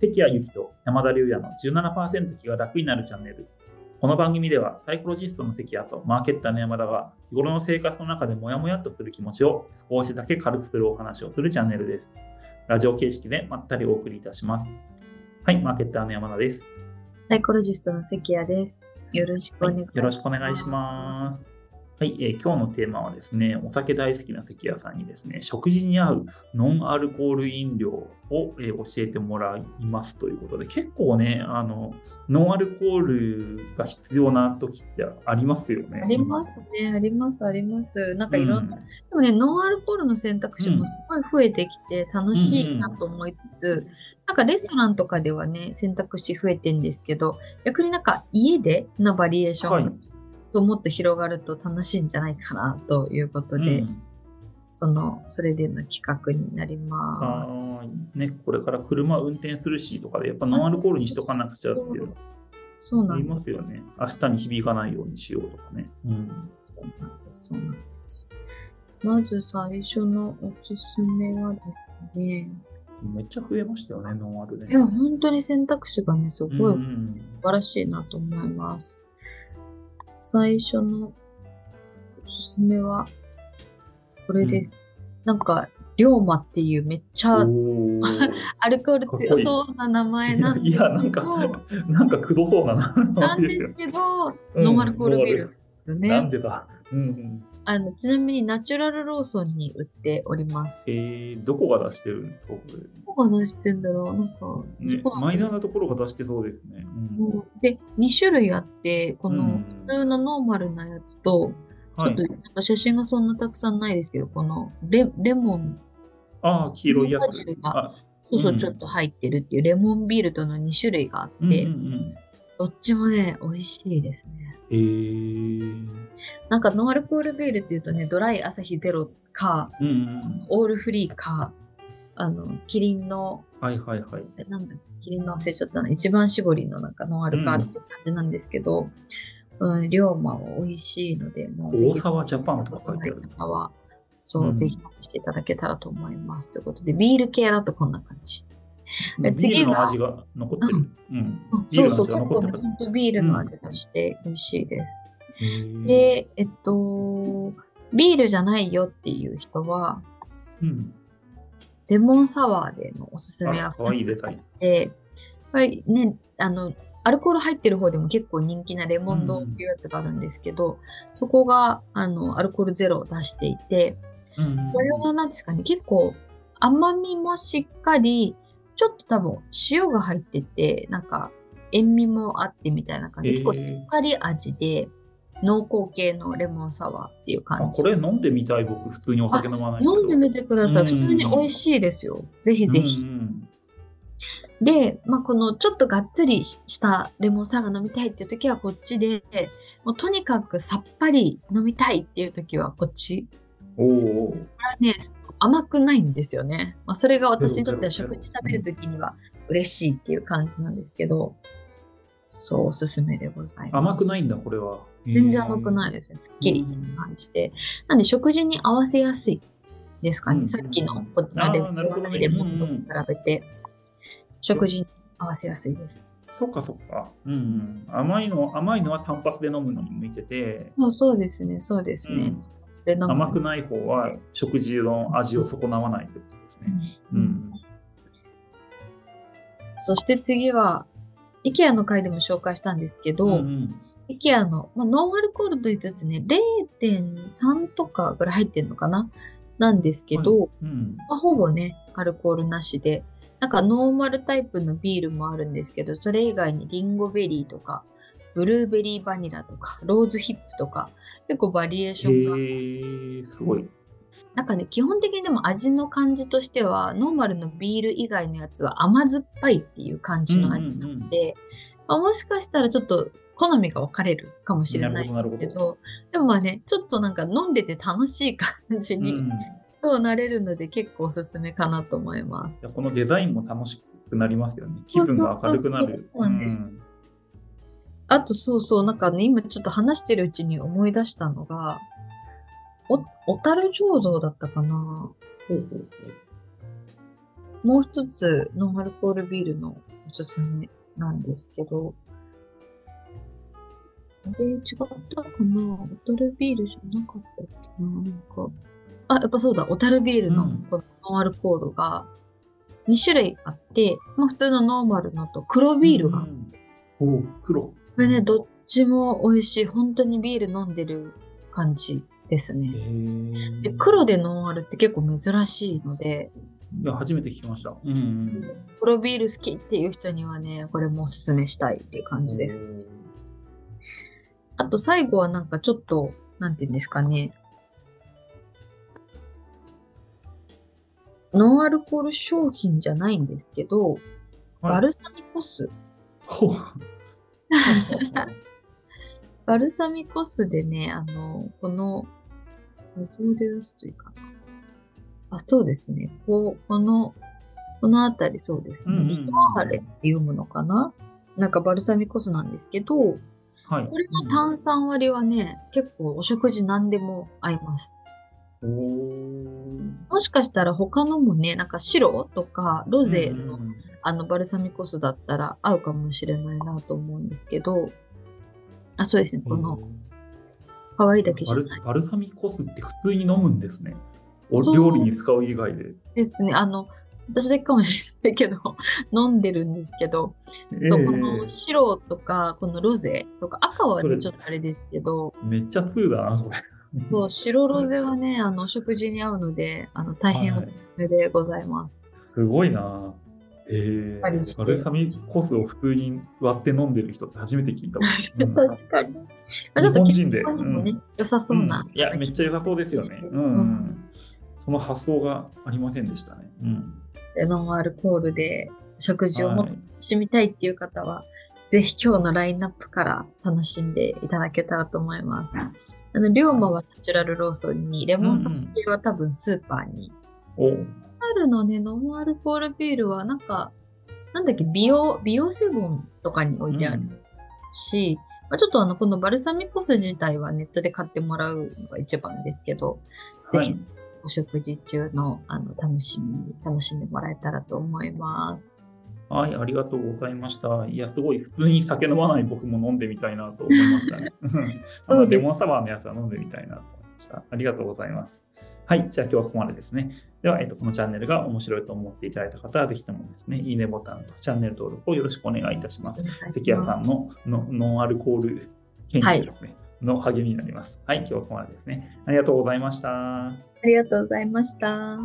関谷由紀と山田龍也の 17% 気が楽になるチャンネル。この番組ではサイコロジストの関谷とマーケッターの山田が日頃の生活の中でモヤモヤとする気持ちを少しだけ軽くするお話をするチャンネルです。ラジオ形式でまったりお送りいたします。はい、マーケッターの山田です。サイコロジストの関谷です。よろしくお願いします。はい、よろしくお願いします。はい、今日のテーマはですね、お酒大好きな関谷さんにですね、食事に合うノンアルコール飲料を、教えてもらいますということで、結構ね、ノンアルコールが必要な時ってありますよね。ありますね、ありますあります。なんかいろんな、でもね、ノンアルコールの選択肢もすごい増えてきて楽しいなと思いつつ、なんかレストランとかではね、選択肢増えてんですけど、逆になんか家でのバリエーション、そうもっと広がると楽しいんじゃないかなということで、それでの企画になります。これから車運転するしとかで、やっぱノンアルコールにしとかなくちゃっていうのそうなんですよね。明日に響かないようにしようとかね。そうなんです。まず最初のおすすめはですね、めっちゃ増えましたよね、ノンアルで。いや、本当に選択肢がね、すごい素晴らしいなと思います。最初のおすすめはこれです。なんか龍馬っていうめっちゃアルコール強そうな名前なんですけど、なんかくどそうななんですけど、ノンアルコールビールですよね。なんでだ。ちなみにナチュラルローソンに売っております。どこが出してるんですかこれ。どこが出してるんだろう、なんか、マイナーなところが出してそうですね。で、2種類あって、この普通のノーマルなやつと、ちょっと写真がそんなたくさんないですけど、このレモン、黄色いやつが、ちょっと入ってるっていうレモンビールとの2種類があって、どっちもね、美味しいですね。なんかノンアルコールビールっていうとね、ドライアサヒゼロか、オールフリーか、キリンの、なんだキリンの忘れちゃったな、一番搾りのなんかノンアルカーっていう感じなんですけど、龍馬は美味しいので、もうぜひ大沢ジャパンとか書いてある方は、ぜひ試していただけたらと思います。ということで、ビール系だとこんな感じ。次がビールの味が残ってる。結構本当ビールの味がして美味しいです。で、ビールじゃないよっていう人は、レモンサワーでのおすすめは2つあって、アルコール入ってる方でも結構人気なレモンドっていうやつがあるんですけど、そこがアルコールゼロを出していて、これは何ですかね、結構甘みもしっかり、ちょっと多分塩が入ってて、なんか塩味もあってみたいな感じで、結構しっかり味で濃厚系のレモンサワーっていう感じ。これ飲んでみたい。僕普通にお酒飲まないけど飲んでみてください。普通に美味しいですよ。ぜひぜひ。で、このちょっとがっつりしたレモンサワーが飲みたいっていう時はこっちで、もうとにかくさっぱり飲みたいっていう時はこっち。これはね、甘くないんですよね。それが私にとっては食事食べるときには嬉しいっていう感じなんですけど、おすすめでございます。甘くないんだ、これは。全然甘くないですね。すっきりっていう感じで。なんで食事に合わせやすいですかね。さっきのこっちのレモンと比べて、食事に合わせやすいです。そっかそっか。甘いのは単発で飲むのに向いてて。そうですね。甘くない方は食事の味を損なわないということですね。そして次は IKEA の回でも紹介したんですけど、IKEA の、ノンアルコールと言いつつね、 0.3 とかぐらい入ってるのかななんですけど、ほぼねアルコールなしで、なんかノーマルタイプのビールもあるんですけど、それ以外にリンゴベリーとかブルーベリーバニラとかローズヒップとか、結構バリエーションが、すごい。なんかね、基本的にでも味の感じとしては、ノーマルのビール以外のやつは甘酸っぱいっていう感じの味なので、もしかしたらちょっと好みが分かれるかもしれないけど、でもちょっとなんか飲んでて楽しい感じに、そうなれるので結構おすすめかなと思います。このデザインも楽しくなりますよね。気分が明るくなる。そうなんです。あとなんかね、今ちょっと話してるうちに思い出したのが、小樽醸造だったかな。もう一つノンアルコールビールのおすすめなんですけど、あれ違ったかな、小樽ビールじゃなかったっけな、なんか、あ、やっぱそうだ、小樽ビールのノンアルコールが2種類あって、まあ、普通のノーマルのと黒ビールが、お黒これね、どっちも美味しい、本当にビール飲んでる感じですね。で黒でノンアルって結構珍しいので、いや初めて聞きました。黒ビール好きっていう人にはね、これもおすすめしたいっていう感じですね。あと最後はなんかちょっとなんていうんですかね、ノンアルコール商品じゃないんですけど、バルサミコ酢バルサミコ酢でね、この画像で出すといいかな。あ、そうですね。このあたり、そうですね。リトアハレって読むのかな、なんかバルサミコ酢なんですけど、はい、これの炭酸割はね、結構お食事何でも合います。もしかしたら他のもね、なんか白とかロゼの、バルサミコ酢だったら合うかもしれないなと思うんですけど、あ、そうですね、この可愛いだけじゃない、バルサミコ酢って普通に飲むんですね。お料理に使う以外でですね、私だけかもしれないけど飲んでるんですけど、そう、この白とかこのロゼとか赤は、ね、ちょっとあれですけど、めっちゃ通だなこれ。そう、白ロゼはね、食事に合うので、大変おすすめでございます。はい、すごいな。バルサミコ酢を普通に割って飲んでる人って初めて聞いたもん。確かに。日本人で。良さそうな。いや、めっちゃ良さそうですよね。その発想がありませんでしたね。ノンアルコールで食事をもっと楽しみたいっていう方は、ぜひ今日のラインナップから楽しんでいただけたらと思います。龍馬はナチュラルローソンに、レモンサワー系は多分スーパーに。あるのね、ノンアルコールビールはなんか、なんだっけ、美容セブンとかに置いてあるし、まあ、ちょっとこのバルサミコ酢自体はネットで買ってもらうのが一番ですけど、はい、ぜひお食事中の楽しんでもらえたらと思います。はい、ありがとうございました。いや、すごい、普通に酒飲まない僕も飲んでみたいなと思いましたね。レモンサワーのやつは飲んでみたいなと思いました。ありがとうございます。はい、じゃあ今日はここまでですね。では、このチャンネルが面白いと思っていただいた方は、ぜひともですね、いいねボタンとチャンネル登録をよろしくお願いいたします。関谷さんのノンアルコール研究ですね、はい、の励みになります。はい、今日はここまでですね。ありがとうございました。ありがとうございました。